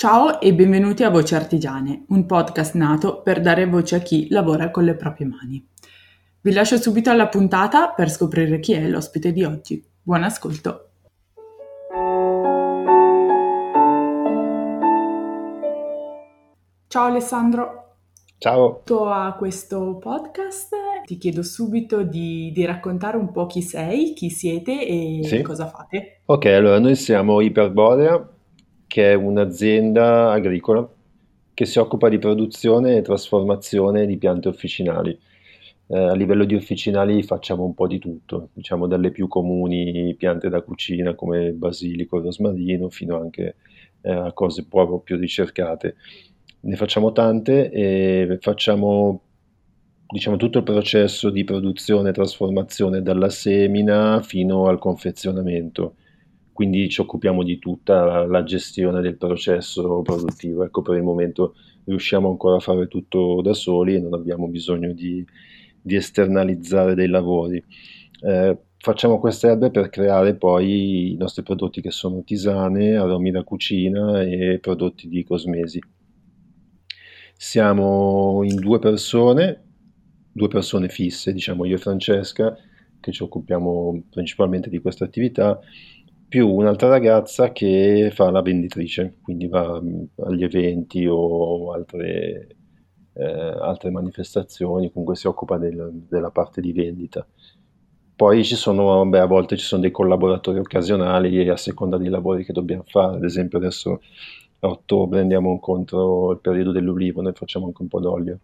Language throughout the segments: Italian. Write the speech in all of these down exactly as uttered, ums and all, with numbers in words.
Ciao e benvenuti a Voci Artigiane, un podcast nato per dare voce a chi lavora con le proprie mani. Vi lascio subito alla puntata per scoprire chi è l'ospite di oggi. Buon ascolto! Ciao Alessandro! Ciao! A questo podcast ti chiedo subito di, di raccontare un po' chi sei, chi siete e sì. Cosa fate. Ok, allora noi siamo Iperborea, che è un'azienda agricola che si occupa di produzione e trasformazione di piante officinali. Eh, a livello di officinali facciamo un po' di tutto, diciamo dalle più comuni piante da cucina come basilico e rosmarino fino anche eh, a cose proprio più ricercate. Ne facciamo tante e facciamo diciamo tutto il processo di produzione e trasformazione dalla semina fino al confezionamento. Quindi ci occupiamo di tutta la gestione del processo produttivo. Ecco, per il momento riusciamo ancora a fare tutto da soli e non abbiamo bisogno di, di esternalizzare dei lavori. Eh, facciamo queste erbe per creare poi i nostri prodotti che sono tisane, aromi da cucina e prodotti di cosmesi. Siamo in due persone, due persone fisse, diciamo io e Francesca, che ci occupiamo principalmente di questa attività, più un'altra ragazza che fa la venditrice, quindi va agli eventi o altre, eh, altre manifestazioni, comunque si occupa del, della parte di vendita. Poi ci sono, beh, a volte ci sono dei collaboratori occasionali e a seconda dei lavori che dobbiamo fare, ad esempio adesso a ottobre andiamo incontro al periodo dell'ulivo, noi facciamo anche un po' d'olio,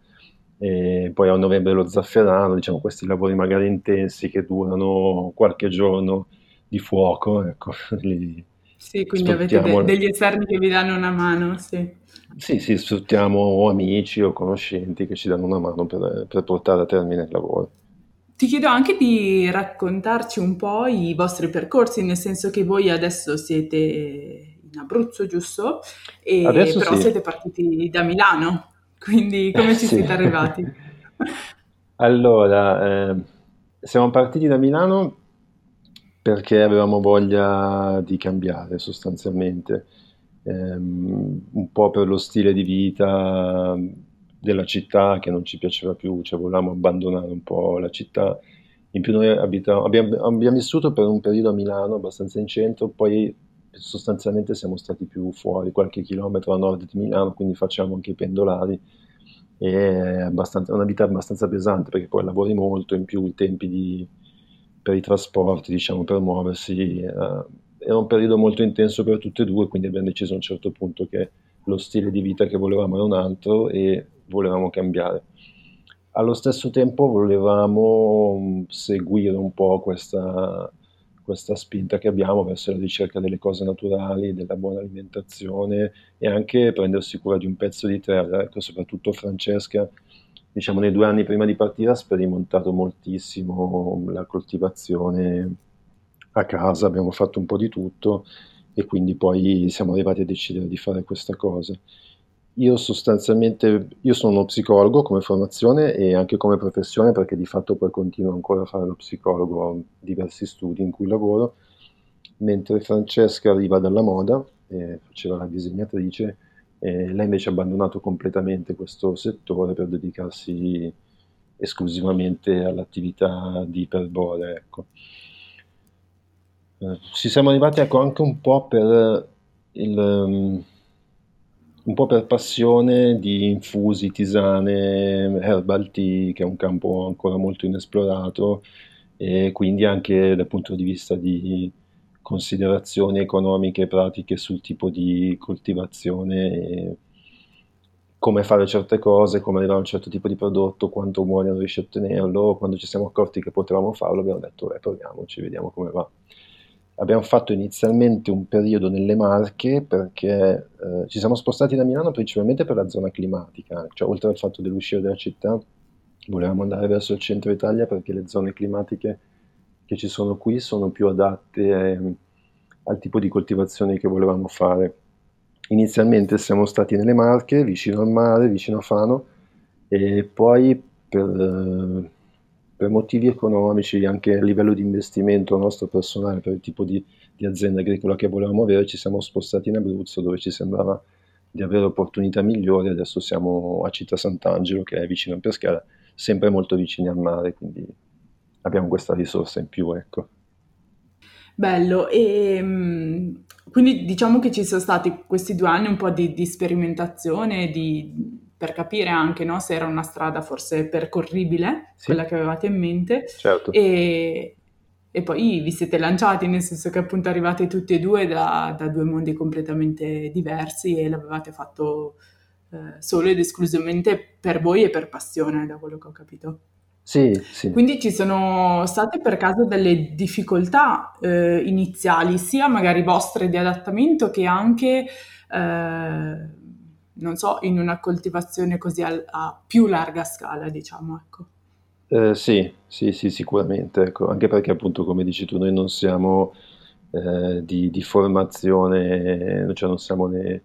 e poi a novembre lo zafferano, diciamo questi lavori magari intensi che durano qualche giorno di fuoco, ecco, li sì, quindi avete de- degli esterni che vi danno una mano, sì. Sì, sì, sfruttiamo o amici o conoscenti che ci danno una mano per, per portare a termine il lavoro. Ti chiedo anche di raccontarci un po' i vostri percorsi, nel senso che voi adesso siete in Abruzzo, giusto? E adesso però sì. Siete partiti da Milano, quindi come eh, ci sì. siete arrivati? Allora, eh, siamo partiti da Milano perché avevamo voglia di cambiare sostanzialmente, ehm, un po' per lo stile di vita della città che non ci piaceva più, cioè volevamo abbandonare un po' la città. In più noi abitavamo, abbiamo, abbiamo vissuto per un periodo a Milano, abbastanza in centro, poi sostanzialmente siamo stati più fuori, qualche chilometro a nord di Milano, quindi facciamo anche i pendolari. È abbastanza, una vita abbastanza pesante perché poi lavori molto, in più i tempi di... per i trasporti, diciamo, per muoversi, eh, era un periodo molto intenso per tutte e due, quindi abbiamo deciso a un certo punto che lo stile di vita che volevamo era un altro e volevamo cambiare. Allo stesso tempo volevamo seguire un po' questa, questa spinta che abbiamo verso la ricerca delle cose naturali, della buona alimentazione e anche prendersi cura di un pezzo di terra, ecco, soprattutto Francesca. Diciamo, nei due anni prima di partire ha sperimentato moltissimo la coltivazione a casa, abbiamo fatto un po' di tutto e quindi poi siamo arrivati a decidere di fare questa cosa. Io sostanzialmente, io sono uno psicologo come formazione e anche come professione, perché di fatto poi continuo ancora a fare lo psicologo, ho diversi studi in cui lavoro, mentre Francesca arriva dalla moda, eh, faceva la disegnatrice, Eh, lei invece ha abbandonato completamente questo settore per dedicarsi esclusivamente all'attività di Iperborea. Ecco. Eh, ci siamo arrivati ecco, anche un po' per, il, um, un po' per passione di infusi, tisane, herbal tea, che è un campo ancora molto inesplorato, e quindi anche dal punto di vista di considerazioni economiche e pratiche sul tipo di coltivazione, e come fare certe cose, come arrivare a un certo tipo di prodotto, quanto uomo riesce a ottenerlo. Quando ci siamo accorti che potevamo farlo abbiamo detto beh, proviamoci, vediamo come va. Abbiamo fatto inizialmente un periodo nelle Marche perché eh, ci siamo spostati da Milano principalmente per la zona climatica, cioè oltre al fatto dell'uscire dalla città volevamo andare verso il centro Italia perché le zone climatiche che ci sono qui sono più adatte eh, al tipo di coltivazione che volevamo fare. Inizialmente siamo stati nelle Marche, vicino al mare, vicino a Fano, e poi per, per motivi economici, anche a livello di investimento nostro personale, per il tipo di, di azienda agricola che volevamo avere, ci siamo spostati in Abruzzo, dove ci sembrava di avere opportunità migliori. Adesso siamo a Città Sant'Angelo, che è vicino a Pescara, sempre molto vicini al mare, quindi abbiamo questa risorsa in più, ecco. Bello, e quindi diciamo che ci sono stati questi due anni un po' di, di sperimentazione, di, per capire anche, no, se era una strada forse percorribile, sì, quella che avevate in mente. Certo. E, e poi vi siete lanciati, nel senso che appunto arrivate tutti e due da, da due mondi completamente diversi e l'avevate fatto eh, solo ed esclusivamente per voi e per passione, da quello che ho capito. Sì, sì. Quindi ci sono state per caso delle difficoltà eh, iniziali, sia magari vostre di adattamento che anche, eh, non so, in una coltivazione così a, a più larga scala, diciamo, ecco. Eh, sì, sì, sì, sicuramente, ecco, anche perché appunto, come dici tu, noi non siamo eh, di, di formazione, cioè non siamo né,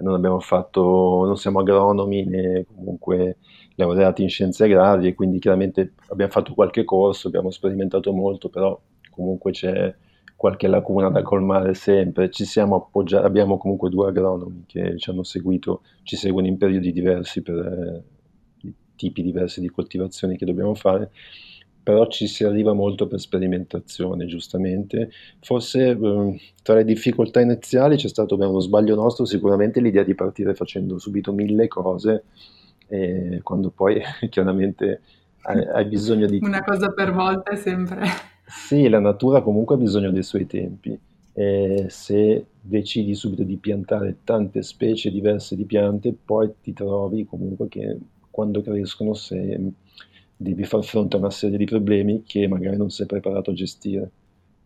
non abbiamo fatto, non siamo agronomi né comunque laureati in scienze agrarie, e quindi chiaramente abbiamo fatto qualche corso, abbiamo sperimentato molto, però comunque c'è qualche lacuna da colmare sempre. Ci siamo appoggiati, abbiamo comunque due agronomi che ci hanno seguito, ci seguono in periodi diversi per eh, tipi diversi di coltivazioni che dobbiamo fare, però ci si arriva molto per sperimentazione, giustamente. Forse eh, tra le difficoltà iniziali c'è stato beh, uno sbaglio nostro, sicuramente l'idea di partire facendo subito mille cose, e quando poi chiaramente hai, hai bisogno di... Una cosa per volta sempre. Sì, la natura comunque ha bisogno dei suoi tempi, e se decidi subito di piantare tante specie diverse di piante, poi ti trovi comunque che quando crescono sei, devi far fronte a una serie di problemi che magari non sei preparato a gestire,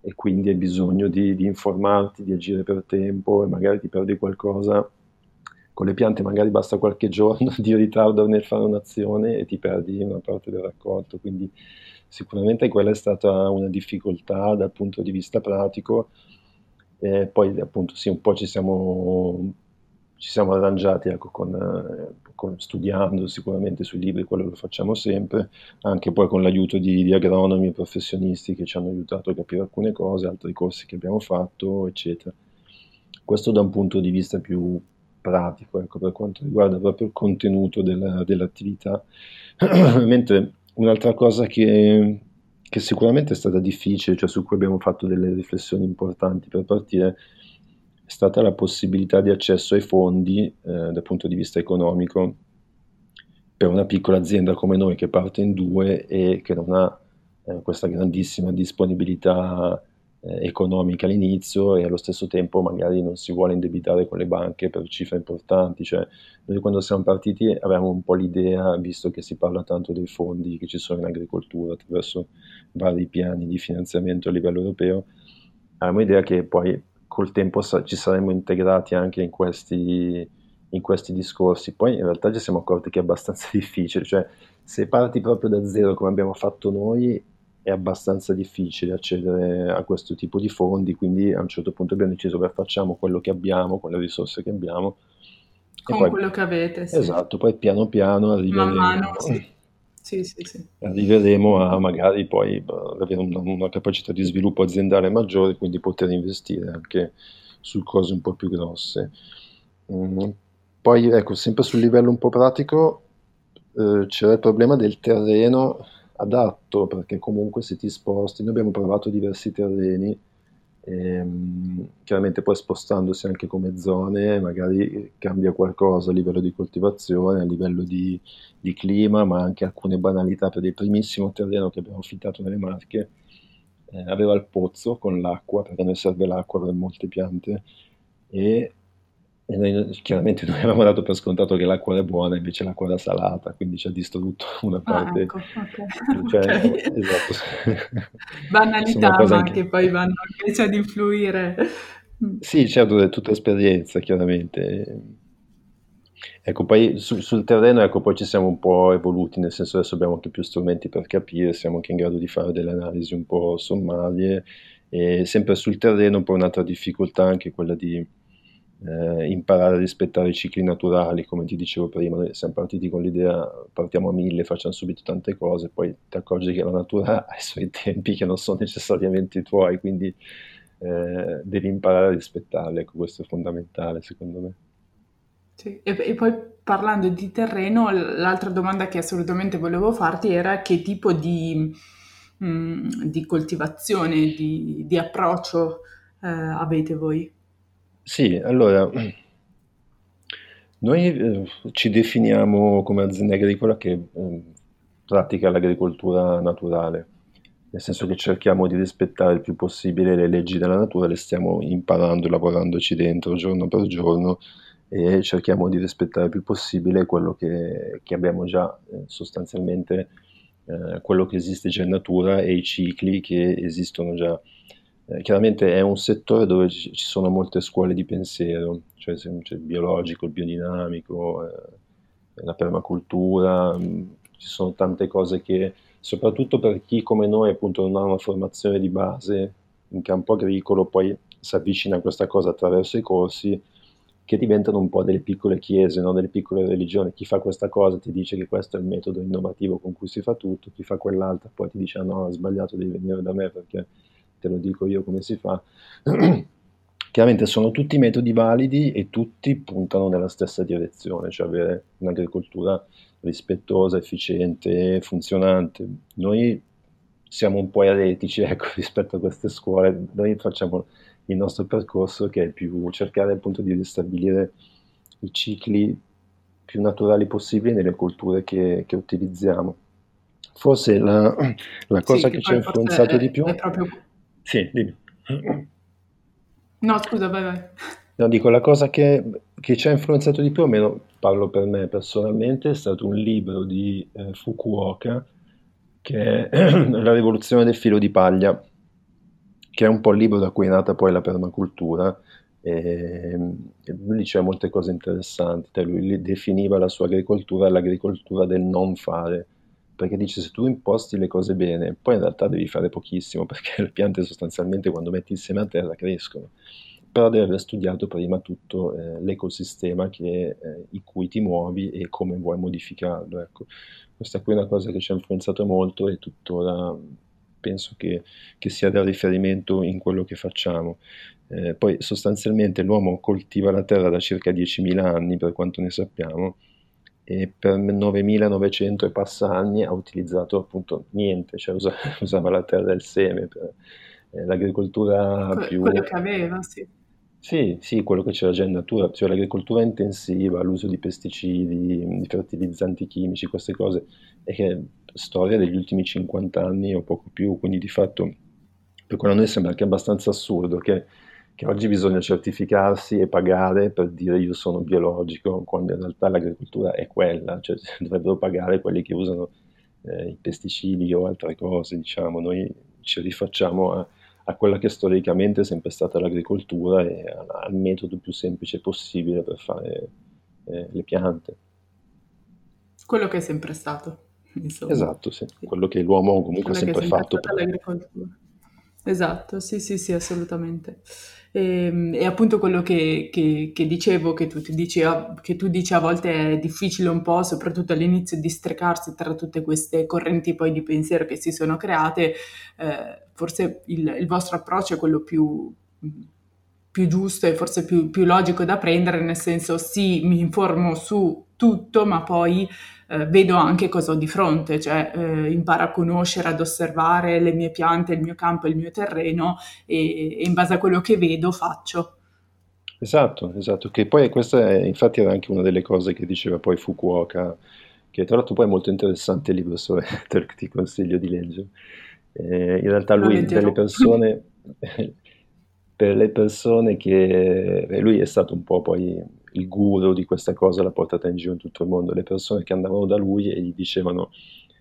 e quindi hai bisogno di, di informarti, di agire per tempo, e magari ti perdi qualcosa. Con le piante magari basta qualche giorno di ritardo nel fare un'azione e ti perdi una parte del raccolto, quindi sicuramente quella è stata una difficoltà dal punto di vista pratico. E poi appunto sì, un po' ci siamo, ci siamo arrangiati, ecco, con, con, studiando sicuramente sui libri, quello lo facciamo sempre, anche poi con l'aiuto di, di agronomi e professionisti che ci hanno aiutato a capire alcune cose, altri corsi che abbiamo fatto, eccetera. Questo da un punto di vista più pratico, ecco, per quanto riguarda proprio il contenuto della, dell'attività. Mentre un'altra cosa che, che sicuramente è stata difficile, cioè su cui abbiamo fatto delle riflessioni importanti per partire, è stata la possibilità di accesso ai fondi eh, dal punto di vista economico per una piccola azienda come noi, che parte in due e che non ha eh, questa grandissima disponibilità economica all'inizio, e allo stesso tempo magari non si vuole indebitare con le banche per cifre importanti. Cioè noi quando siamo partiti avevamo un po' l'idea, visto che si parla tanto dei fondi che ci sono in agricoltura attraverso vari piani di finanziamento a livello europeo, avevamo l'idea che poi col tempo ci saremmo integrati anche in questi, in questi discorsi. Poi in realtà ci siamo accorti che è abbastanza difficile, cioè se parti proprio da zero come abbiamo fatto noi è abbastanza difficile accedere a questo tipo di fondi, quindi a un certo punto abbiamo deciso che facciamo quello che abbiamo, con le risorse che abbiamo. Con e poi, quello che avete, sì. Esatto, poi piano piano arriveremo, man mano, sì. Sì, sì, sì. arriveremo a magari poi avere una, una capacità di sviluppo aziendale maggiore, quindi poter investire anche su cose un po' più grosse. Mm. Poi ecco, sempre sul livello un po' pratico, eh, c'era il problema del terreno adatto, perché comunque se ti sposti, noi abbiamo provato diversi terreni, ehm, chiaramente poi spostandosi anche come zone magari cambia qualcosa a livello di coltivazione, a livello di, di clima, ma anche alcune banalità. Per il primissimo terreno che abbiamo affittato nelle Marche eh, aveva il pozzo con l'acqua, perché noi serve l'acqua per molte piante, e E noi, chiaramente noi avevamo dato per scontato che l'acqua era buona, invece l'acqua era salata, quindi ci ha distrutto una parte. Ah, ecco, okay. Cioè, okay. Esatto. Banalità, ma anche... che poi vanno invece ad influire. Sì, certo, è tutta esperienza, chiaramente. Ecco, poi su, sul terreno, ecco, poi ci siamo un po' evoluti, nel senso adesso abbiamo anche più strumenti per capire, siamo anche in grado di fare delle analisi un po' sommarie, e sempre sul terreno poi un'altra difficoltà anche quella di Eh, imparare a rispettare i cicli naturali. Come ti dicevo prima, noi siamo partiti con l'idea partiamo a mille, facciamo subito tante cose, poi ti accorgi che la natura ha i suoi tempi che non sono necessariamente i tuoi, quindi eh, devi imparare a rispettarli, ecco, questo è fondamentale secondo me. Sì. E, e poi parlando di terreno, l'altra domanda che assolutamente volevo farti era che tipo di, mh, di coltivazione, di, di approccio eh, avete voi? Sì, allora, noi eh, ci definiamo come azienda agricola che eh, pratica l'agricoltura naturale, nel senso che cerchiamo di rispettare il più possibile le leggi della natura, le stiamo imparando, lavorandoci dentro giorno per giorno, e cerchiamo di rispettare il più possibile quello che, che abbiamo già eh, sostanzialmente, eh, quello che esiste già in natura e i cicli che esistono già. Eh, chiaramente è un settore dove ci sono molte scuole di pensiero, cioè c'è il biologico, il biodinamico, eh, la permacultura, mh, ci sono tante cose che, soprattutto per chi come noi appunto non ha una formazione di base in campo agricolo, poi si avvicina a questa cosa attraverso i corsi che diventano un po' delle piccole chiese, no? Delle piccole religioni. Chi fa questa cosa ti dice che questo è il metodo innovativo con cui si fa tutto, chi fa quell'altra poi ti dice ah, no, ho sbagliato, devi venire da me perché te lo dico io come si fa. Chiaramente sono tutti metodi validi e tutti puntano nella stessa direzione, cioè avere un'agricoltura rispettosa, efficiente, funzionante. Noi siamo un po' eretici, ecco, rispetto a queste scuole. Noi facciamo il nostro percorso, che è più cercare appunto di ristabilire i cicli più naturali possibili nelle colture che, che utilizziamo. Forse la, la cosa sì, che, che ci ha influenzato è, di più è proprio... Sì, dimmi. No, scusa, vai, vai. No, dico, la cosa che, che ci ha influenzato di più, almeno parlo per me personalmente, è stato un libro di eh, Fukuoka, che è La rivoluzione del filo di paglia, che è un po' il libro da cui è nata poi la permacultura. E, e lui diceva molte cose interessanti, cioè lui definiva la sua agricoltura l'agricoltura del non fare, perché dice se tu imposti le cose bene, poi in realtà devi fare pochissimo, perché le piante sostanzialmente quando metti insieme a terra crescono, però devi aver studiato prima tutto eh, l'ecosistema che, eh, in cui ti muovi e come vuoi modificarlo. Ecco. Questa qui è una cosa che ci ha influenzato molto e tuttora penso che, che sia da riferimento in quello che facciamo. Eh, poi sostanzialmente l'uomo coltiva la terra da circa diecimila anni, per quanto ne sappiamo, e per novemilanovecento e passa anni ha utilizzato appunto niente, cioè usa, usava la terra e il seme, per, eh, l'agricoltura que- più... Quello che aveva, sì. Sì, sì, quello che c'era già in natura, cioè l'agricoltura intensiva, l'uso di pesticidi, di fertilizzanti chimici, queste cose, è che è storia degli ultimi cinquanta anni o poco più, quindi di fatto per quello a noi sembra anche abbastanza assurdo che, che oggi bisogna certificarsi e pagare per dire io sono biologico, quando in realtà l'agricoltura è quella, cioè dovrebbero pagare quelli che usano eh, i pesticidi o altre cose, diciamo, noi ci rifacciamo a... a quella che storicamente è sempre stata l'agricoltura e al metodo più semplice possibile per fare eh, le piante. Quello che è sempre stato, insomma. Esatto, sì. Sì. Quello che l'uomo comunque ha sempre, sempre fatto. Per... Esatto, sì, sì, sì, assolutamente. E, e appunto quello che, che, che dicevo, che tu, ti dici, che tu dici a volte è difficile un po', soprattutto all'inizio, districarsi tra tutte queste correnti poi di pensiero che si sono create. Eh, forse il, il vostro approccio è quello più, più giusto e forse più, più logico da prendere, nel senso sì, mi informo su tutto, ma poi eh, vedo anche cosa ho di fronte, cioè eh, imparo a conoscere, ad osservare le mie piante, il mio campo, il mio terreno e, e in base a quello che vedo faccio. Esatto, esatto, che poi questa è, infatti era anche una delle cose che diceva poi Fukuoka, che tra l'altro poi è molto interessante il libro, so, ti consiglio di leggere. Eh, in realtà lui delle persone, per le persone che, lui è stato un po' poi il guru di questa cosa, l'ha portata in giro in tutto il mondo, le persone che andavano da lui e gli dicevano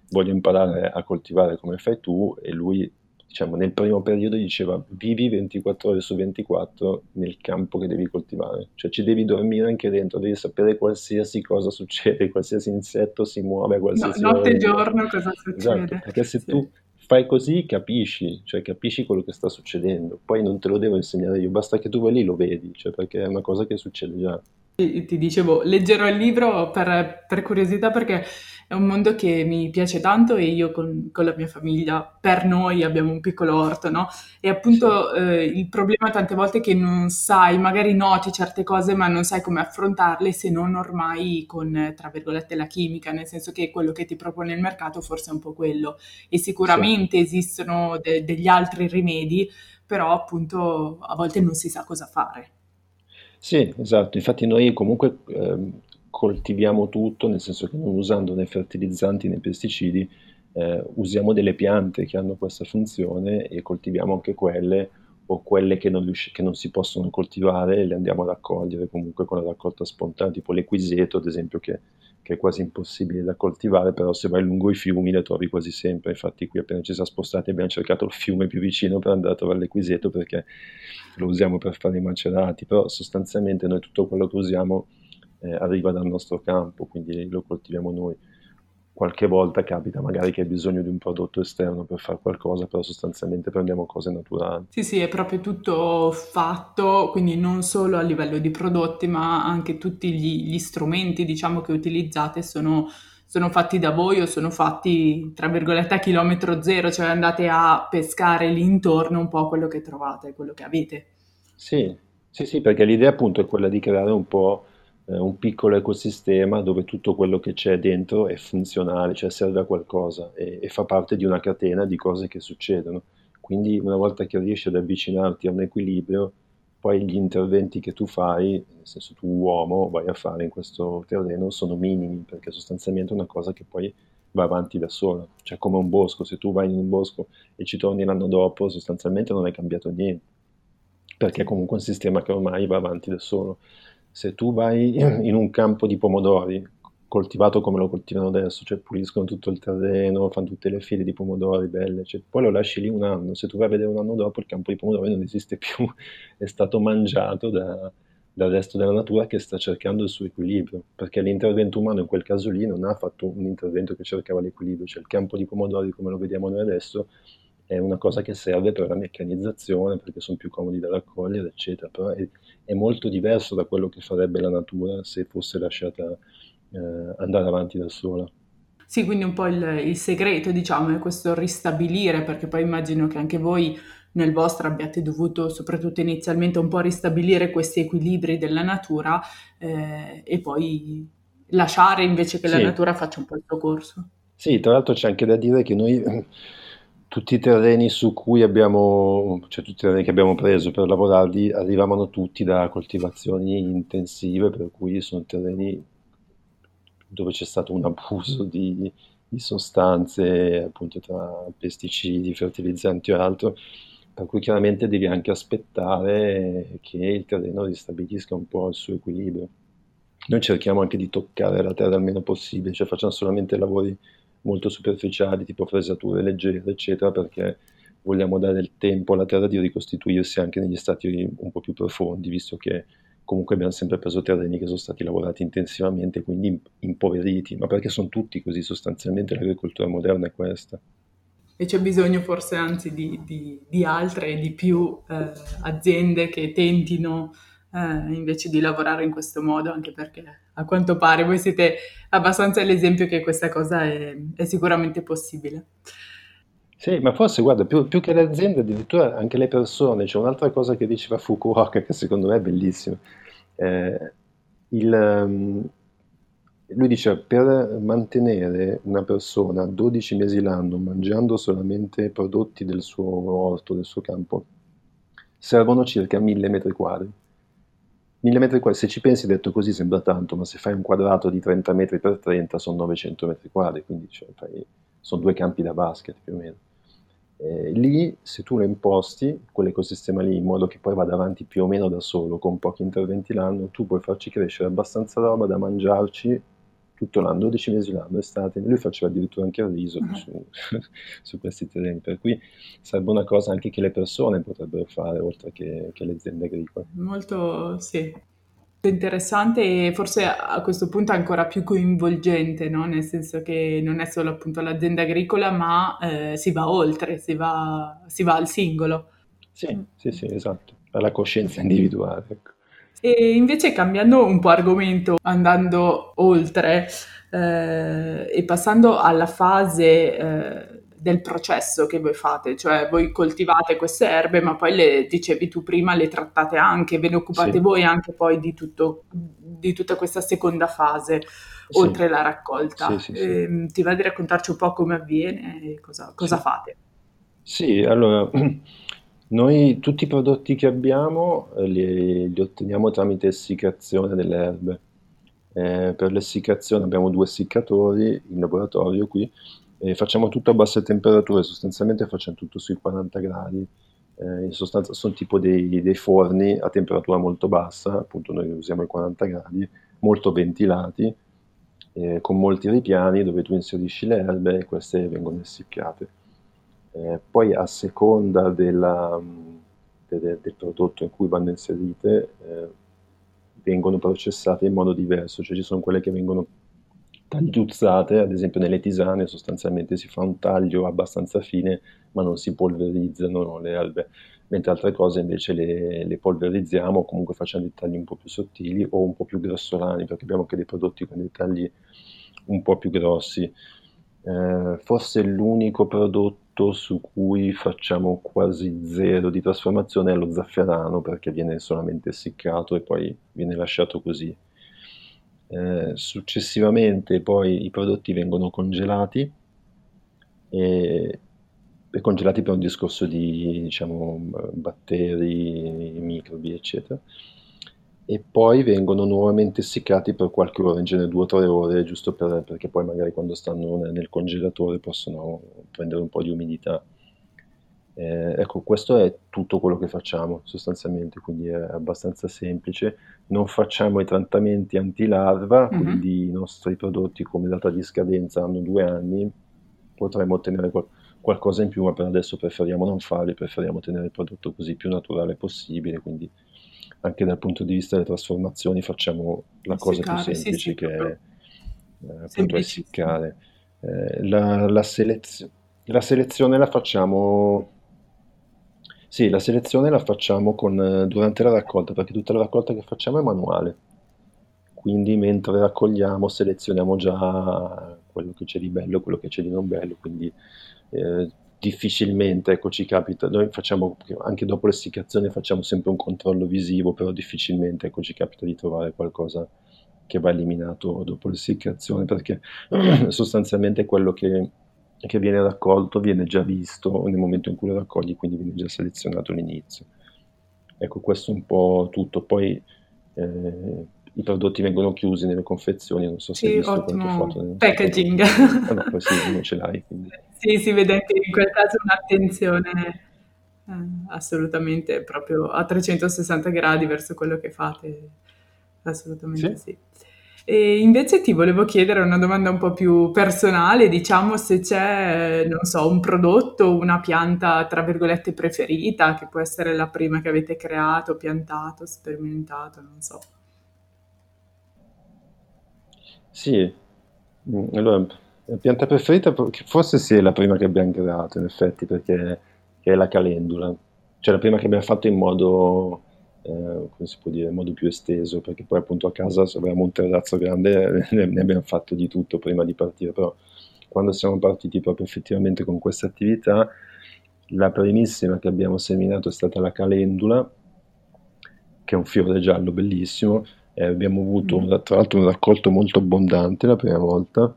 voglio imparare a coltivare come fai tu, e lui diciamo nel primo periodo gli diceva vivi ventiquattro ore su ventiquattro nel campo che devi coltivare, cioè ci devi dormire anche dentro, devi sapere qualsiasi cosa succede, qualsiasi insetto si muove, qualsiasi no, notte e giorno cosa succede. Esatto, perché se sì. tu fai così capisci, cioè capisci quello che sta succedendo, poi non te lo devo insegnare io, basta che tu vai lì lo vedi, cioè perché è una cosa che succede già. Ti dicevo, leggerò il libro per, per curiosità perché È un mondo che mi piace tanto e io con, con la mia famiglia, per noi abbiamo un piccolo orto, no? E appunto eh, il problema tante volte è che non sai, magari noti certe cose ma non sai come affrontarle, se non ormai con, tra virgolette, la chimica, nel senso che quello che ti propone il mercato forse è un po' quello. E sicuramente sì, esistono de- degli altri rimedi, però appunto a volte non si sa cosa fare. Sì, esatto, infatti noi comunque... Ehm... coltiviamo tutto, nel senso che non usando né fertilizzanti né pesticidi, eh, usiamo delle piante che hanno questa funzione e coltiviamo anche quelle, o quelle che non, riusci- che non si possono coltivare e le andiamo a raccogliere comunque con la raccolta spontanea, tipo l'equiseto ad esempio che, che è quasi impossibile da coltivare, però se vai lungo i fiumi le trovi quasi sempre. Infatti qui appena ci siamo spostati abbiamo cercato il fiume più vicino per andare a trovare l'equiseto, perché lo usiamo per fare i macerati, però sostanzialmente noi tutto quello che usiamo arriva dal nostro campo, quindi lo coltiviamo noi. Qualche volta capita magari che hai bisogno di un prodotto esterno per fare qualcosa, però sostanzialmente prendiamo cose naturali. Sì, sì, è proprio tutto fatto, quindi non solo a livello di prodotti, ma anche tutti gli, gli strumenti, diciamo, che utilizzate sono, sono fatti da voi o sono fatti, tra virgolette, a chilometro zero, cioè andate a pescare lì intorno un po' quello che trovate, quello che avete. Sì, sì, sì, perché l'idea appunto è quella di creare un po' un piccolo ecosistema dove tutto quello che c'è dentro è funzionale, cioè serve a qualcosa e, e fa parte di una catena di cose che succedono. Quindi una volta che riesci ad avvicinarti a un equilibrio, poi gli interventi che tu fai, nel senso tu uomo vai a fare in questo terreno, sono minimi, perché sostanzialmente è una cosa che poi va avanti da sola, cioè come un bosco, se tu vai in un bosco e ci torni l'anno dopo sostanzialmente non è cambiato niente, perché è comunque un sistema che ormai va avanti da solo. Se tu vai in un campo di pomodori, coltivato come lo coltivano adesso, cioè puliscono tutto il terreno, fanno tutte le file di pomodori belle, cioè, poi lo lasci lì un anno, se tu vai a vedere un anno dopo il campo di pomodori non esiste più, è stato mangiato da, dal resto della natura che sta cercando il suo equilibrio, perché l'intervento umano in quel caso lì non ha fatto un intervento che cercava l'equilibrio, cioè il campo di pomodori come lo vediamo noi adesso è una cosa che serve per la meccanizzazione, perché sono più comodi da raccogliere, eccetera, però è, è molto diverso da quello che farebbe la natura se fosse lasciata eh, andare avanti da sola. Sì, quindi un po' il, il segreto, diciamo, è questo ristabilire, perché poi immagino che anche voi nel vostro abbiate dovuto soprattutto inizialmente un po' ristabilire questi equilibri della natura eh, e poi lasciare invece che sì, la natura faccia un po' il suo corso. Sì, tra l'altro c'è anche da dire che noi... Tutti i terreni su cui abbiamo, cioè tutti i terreni che abbiamo preso per lavorarli, arrivavano tutti da coltivazioni intensive, per cui sono terreni dove c'è stato un abuso di, di sostanze, appunto tra pesticidi, fertilizzanti o altro, per cui chiaramente devi anche aspettare che il terreno ristabilisca un po' il suo equilibrio. Noi cerchiamo anche di toccare la terra il meno possibile, cioè facciamo solamente lavori molto superficiali, tipo fresature leggere, eccetera, perché vogliamo dare il tempo alla terra di ricostituirsi anche negli strati un po' più profondi, visto che comunque abbiamo sempre preso terreni che sono stati lavorati intensivamente, quindi impoveriti, ma perché sono tutti così sostanzialmente, l'agricoltura moderna è questa. E c'è bisogno forse anzi di, di, di altre e di più eh, aziende che tentino Eh, invece di lavorare in questo modo, anche perché a quanto pare voi siete abbastanza l'esempio che questa cosa è, è sicuramente possibile. Sì, ma forse guarda, più, più che le aziende addirittura anche le persone, c'è cioè, un'altra cosa che diceva Fukuoka che secondo me è bellissima, eh, il, um, lui dice per mantenere una persona dodici mesi l'anno mangiando solamente prodotti del suo orto, del suo campo, servono circa mille metri quadri. Mille metri quadri, se ci pensi detto così sembra tanto, ma se fai un quadrato di trenta metri per trenta sono novecento metri quadri, quindi cioè, fai, sono due campi da basket più o meno. Eh, lì, se tu lo imposti, quell'ecosistema lì, in modo che poi vada avanti più o meno da solo, con pochi interventi l'anno, tu puoi farci crescere abbastanza roba da mangiarci tutto l'anno, dodici mesi l'anno, estate. Lui faceva addirittura anche il riso uh-huh. su, su questi terreni, per cui sarebbe una cosa anche che le persone potrebbero fare, oltre che, che le aziende agricole. Molto, sì, interessante e forse a questo punto ancora più coinvolgente, no? Nel senso che non è solo appunto l'azienda agricola, ma eh, si va oltre, si va, si va al singolo. Sì, sì, sì, esatto, alla coscienza individuale, ecco. E invece, cambiando un po' argomento, andando oltre eh, e passando alla fase eh, del processo che voi fate, cioè voi coltivate queste erbe, ma poi le dicevi tu prima, le trattate anche, ve ne occupate sì. voi anche poi di tutto, di tutta questa seconda fase sì. oltre la raccolta. Sì, sì, sì. Eh, ti va di raccontarci un po' come avviene e cosa, cosa sì. fate? Sì, allora noi tutti i prodotti che abbiamo li, li otteniamo tramite essiccazione delle erbe. Eh, per l'essiccazione abbiamo due essiccatori in laboratorio qui. E facciamo tutto a basse temperature, sostanzialmente facciamo tutto sui quaranta gradi, eh, in sostanza sono tipo dei, dei forni a temperatura molto bassa, appunto noi usiamo i quaranta gradi, molto ventilati, eh, con molti ripiani dove tu inserisci le erbe e queste vengono essiccate. Eh, poi a seconda della, de, de, del prodotto in cui vanno inserite, eh, vengono processate in modo diverso, cioè ci sono quelle che vengono tagliuzzate, ad esempio nelle tisane sostanzialmente si fa un taglio abbastanza fine ma non si polverizzano no, le erbe, mentre altre cose invece le, le polverizziamo, comunque facciamo dei tagli un po' più sottili o un po' più grossolani, perché abbiamo anche dei prodotti con dei tagli un po' più grossi. Eh, forse l'unico prodotto su cui facciamo quasi zero di trasformazione è lo zafferano, perché viene solamente essiccato e poi viene lasciato così. Eh, successivamente poi i prodotti vengono congelati e, e congelati per un discorso di diciamo batteri, microbi eccetera, e poi vengono nuovamente essiccati per qualche ora, in genere due o tre ore, giusto per, perché poi magari quando stanno nel congelatore possono prendere un po' di umidità. Eh, ecco, questo è tutto quello che facciamo sostanzialmente, quindi è abbastanza semplice. Non facciamo i trattamenti antilarva, mm-hmm. quindi i nostri prodotti come data di scadenza hanno due anni, potremmo ottenere qual- qualcosa in più, ma per adesso preferiamo non farli, preferiamo tenere il prodotto così più naturale possibile, quindi anche dal punto di vista delle trasformazioni facciamo la cosa più semplice, sì, sì, che è eh, appunto essiccare. Eh, la, la, selezio- la selezione la facciamo... Sì, la selezione la facciamo con, durante la raccolta, perché tutta la raccolta che facciamo è manuale, quindi mentre raccogliamo selezioniamo già quello che c'è di bello, quello che c'è di non bello, quindi eh, difficilmente ecco, ci capita, noi facciamo, anche dopo l'essiccazione facciamo sempre un controllo visivo, però difficilmente ecco, ci capita di trovare qualcosa che va eliminato dopo l'essiccazione, perché sostanzialmente quello che... che viene raccolto viene già visto nel momento in cui lo raccogli, quindi viene già selezionato all'inizio. Ecco, questo è un po' tutto. Poi eh, i prodotti vengono chiusi nelle confezioni, non so se sì, hai visto quante foto. Nel packaging. Ah, no, poi sì, non ce l'hai. Quindi. Sì, si vede anche in quel caso un'attenzione eh, assolutamente proprio a trecentosessanta gradi verso quello che fate, assolutamente sì. sì. E invece ti volevo chiedere una domanda un po' più personale, diciamo se c'è, non so, un prodotto, una pianta tra virgolette preferita, che può essere la prima che avete creato, piantato, sperimentato, non so. Sì, allora, la pianta preferita forse sì è la prima che abbiamo creato in effetti, perché è la calendula, cioè la prima che abbiamo fatto in modo... Eh, come si può dire, in modo più esteso, perché poi appunto a casa se avevamo un terrazzo grande ne abbiamo fatto di tutto prima di partire, però quando siamo partiti proprio effettivamente con questa attività la primissima che abbiamo seminato è stata la calendula, che è un fiore giallo bellissimo, eh, abbiamo avuto mm. tra l'altro un raccolto molto abbondante la prima volta,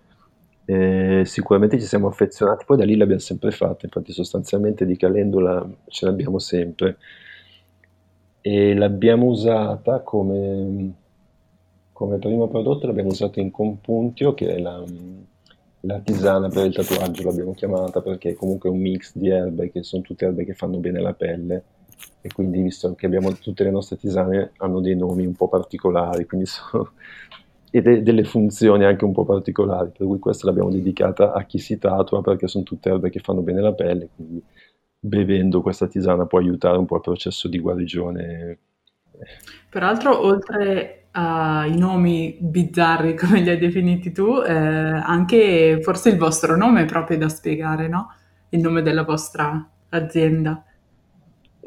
eh, sicuramente ci siamo affezionati, poi da lì l'abbiamo sempre fatta, infatti sostanzialmente di calendula ce l'abbiamo sempre. E l'abbiamo usata come, come primo prodotto, l'abbiamo usata in compuntio, che è la, la tisana per il tatuaggio, l'abbiamo chiamata, perché comunque è un mix di erbe, che sono tutte erbe che fanno bene la pelle, e quindi visto che abbiamo tutte le nostre tisane hanno dei nomi un po' particolari, quindi sono, e de, delle funzioni anche un po' particolari, per cui questa l'abbiamo dedicata a chi si tatua, perché sono tutte erbe che fanno bene la pelle, quindi bevendo questa tisana può aiutare un po' il processo di guarigione. Peraltro, oltre ai nomi bizzarri come li hai definiti tu, eh, anche forse il vostro nome è proprio da spiegare, no? Il nome della vostra azienda.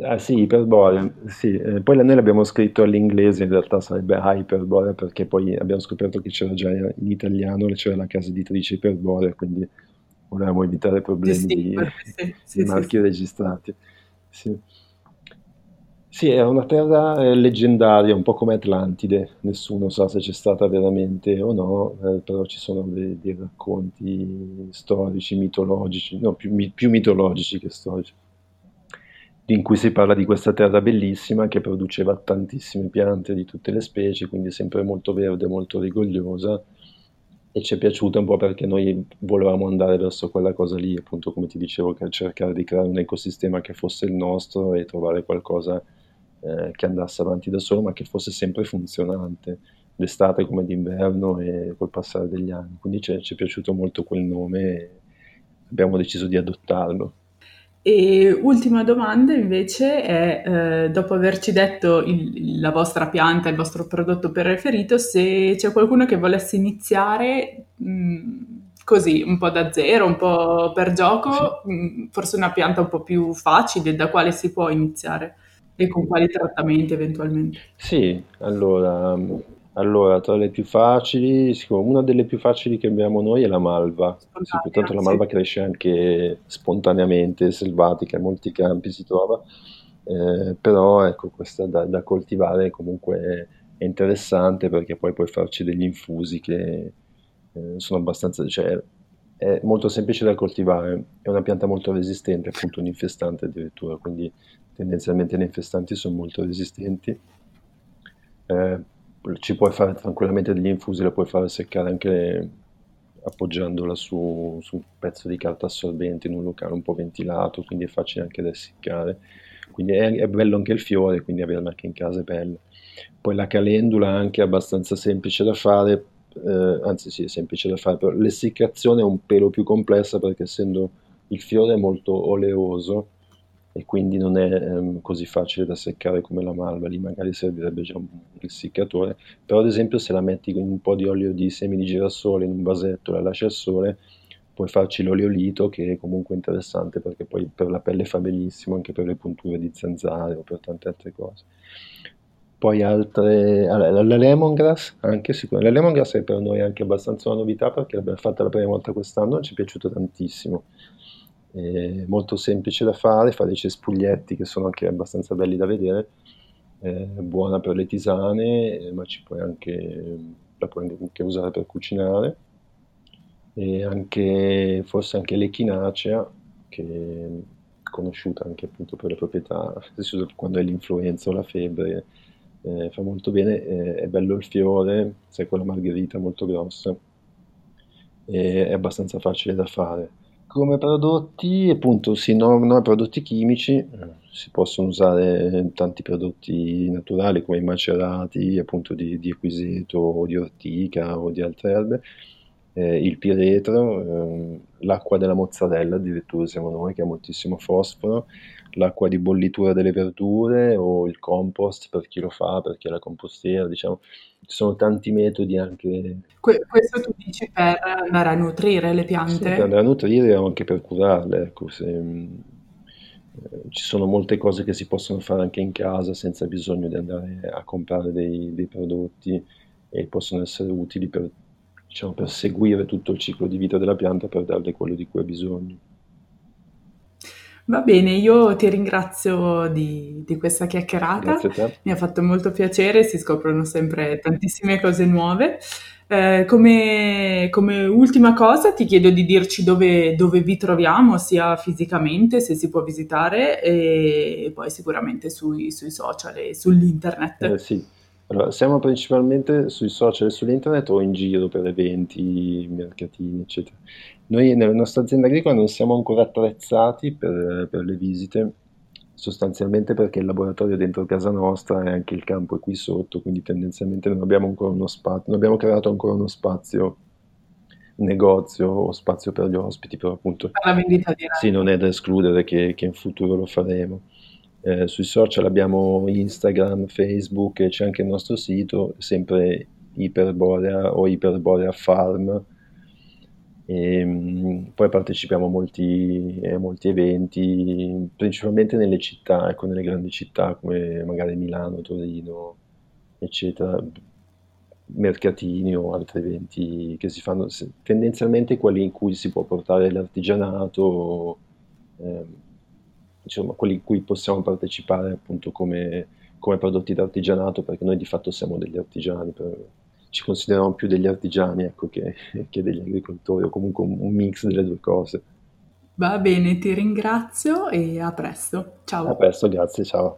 Ah, sì, Iperborea, sì. Eh, poi la- noi l'abbiamo scritto all'inglese, in realtà sarebbe Hyperborea, perché poi abbiamo scoperto che c'era già in italiano, c'era la casa editrice Iperborea, quindi volevamo evitare Sì, problemi sì, di, sì, di sì, sì, marchi sì. registrati. Sì. Sì, era una terra eh, leggendaria, un po' come Atlantide, nessuno sa se c'è stata veramente o no, eh, però ci sono de- dei racconti storici, mitologici, no, più, mi- più mitologici che storici, in cui si parla di questa terra bellissima che produceva tantissime piante di tutte le specie, quindi sempre molto verde, molto rigogliosa, e ci è piaciuta un po' perché noi volevamo andare verso quella cosa lì, appunto come ti dicevo, che cercare di creare un ecosistema che fosse il nostro e trovare qualcosa eh, che andasse avanti da solo, ma che fosse sempre funzionante, d'estate come d'inverno e col passare degli anni. Quindi ci è ci è piaciuto molto quel nome e abbiamo deciso di adottarlo. E ultima domanda invece è, eh, dopo averci detto il- la vostra pianta, il vostro prodotto preferito, se c'è qualcuno che volesse iniziare mh, così, un po' da zero, un po' per Sì. gioco, mh, forse una pianta un po' più facile, da quale si può iniziare e con quali trattamenti eventualmente? Sì, allora, allora, tra le più facili, sicuro- una delle più facili che abbiamo noi è la malva. Sì, Spontanea, tanto la sì. malva cresce anche spontaneamente, selvatica, in molti campi si trova, eh, però ecco, questa da, da coltivare comunque è interessante perché poi puoi farci degli infusi che eh, sono abbastanza, cioè è molto semplice da coltivare, è una pianta molto resistente, appunto un infestante addirittura, quindi tendenzialmente gli infestanti sono molto resistenti. Eh, Ci puoi fare tranquillamente degli infusi, la puoi fare seccare anche appoggiandola su, su un pezzo di carta assorbente in un locale un po' ventilato, quindi è facile anche da essiccare. Quindi è, è bello anche il fiore, quindi averla anche in casa è bello. Poi la calendula anche è abbastanza semplice da fare, eh, anzi sì, è semplice da fare, però l'essiccazione è un pelo più complessa perché essendo il fiore è molto oleoso e quindi non è ehm, così facile da seccare come la malva, lì magari servirebbe già un essiccatore, però ad esempio se la metti con un po' di olio di semi di girasole in un vasetto, la lasci al sole, puoi farci l'oleolito che è comunque interessante perché poi per la pelle fa benissimo, anche per le punture di zanzare o per tante altre cose. Poi altre, allora, la la lemongrass, anche sicuramente, la lemongrass è per noi anche abbastanza una novità perché l'abbiamo fatta la prima volta quest'anno e ci è piaciuta tantissimo. È molto semplice da fare, fa dei cespuglietti che sono anche abbastanza belli da vedere, eh, buona per le tisane, eh, ma ci puoi anche, la puoi anche usare per cucinare e anche, forse anche l'echinacea, che è conosciuta anche appunto per le proprietà, si usa quando hai l'influenza o la febbre, eh, fa molto bene, eh, è bello il fiore, sai quella margherita molto grossa, e è abbastanza facile da fare. Come prodotti, appunto, sì, no, no, prodotti chimici, eh, si possono usare tanti prodotti naturali come i macerati, appunto di, di equiseto o di ortica o di altre erbe, eh, il piretro, ehm, l'acqua della mozzarella, addirittura siamo noi che ha moltissimo fosforo, l'acqua di bollitura delle verdure o il compost per chi lo fa, per chi ha la compostiera, diciamo, ci sono tanti metodi anche. Que- questo tu dici per andare a nutrire le Sì, per piante? andare a nutrire o anche per curarle, ecco, se, mh, eh, ci sono molte cose che si possono fare anche in casa senza bisogno di andare a comprare dei, dei prodotti e possono essere utili per, diciamo, per seguire tutto il ciclo di vita della pianta per darle quello di cui ha bisogno. Va bene, io ti ringrazio di, di questa chiacchierata, Grazie a te. mi ha fatto molto piacere, si scoprono sempre tantissime cose nuove. Eh, come, come ultima cosa ti chiedo di dirci dove, dove vi troviamo, sia fisicamente, se si può visitare, e poi sicuramente sui, sui social e Eh, sull'internet. sì, allora, siamo principalmente sui social e sull'internet o in giro per eventi, mercatini, eccetera. Noi nella nostra azienda agricola non siamo ancora attrezzati per, per le visite, sostanzialmente perché il laboratorio è dentro casa nostra e anche il campo è qui sotto, quindi tendenzialmente non abbiamo ancora uno spazio, non abbiamo creato ancora uno spazio negozio o spazio per gli ospiti, però appunto Per la vendita sì, diretta. non è da escludere che, che in futuro lo faremo. Eh, sui social abbiamo Instagram, Facebook, e c'è anche il nostro sito, sempre Iperborea o Iperborea Farm, E poi partecipiamo a molti, a molti eventi, principalmente nelle città, ecco, nelle grandi città come magari Milano, Torino, eccetera, mercatini o altri eventi che si fanno, se- tendenzialmente quelli in cui si può portare l'artigianato, ehm, insomma, quelli in cui possiamo partecipare appunto come, come prodotti d'artigianato, perché noi di fatto siamo degli artigiani, per- ci consideriamo più degli artigiani, ecco, che, che degli agricoltori, o comunque un un mix delle due cose. Va bene, ti ringrazio e a presto. A Ciao. presto, grazie, ciao.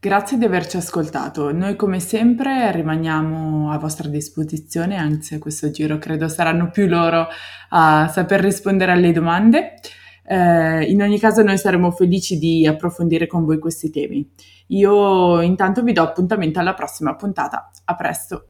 Grazie di averci ascoltato. Noi come sempre rimaniamo a vostra disposizione, anzi a questo giro credo saranno più loro a saper rispondere alle domande. Eh, in ogni caso noi saremo felici di approfondire con voi questi temi. Io intanto vi do appuntamento alla prossima puntata. A presto!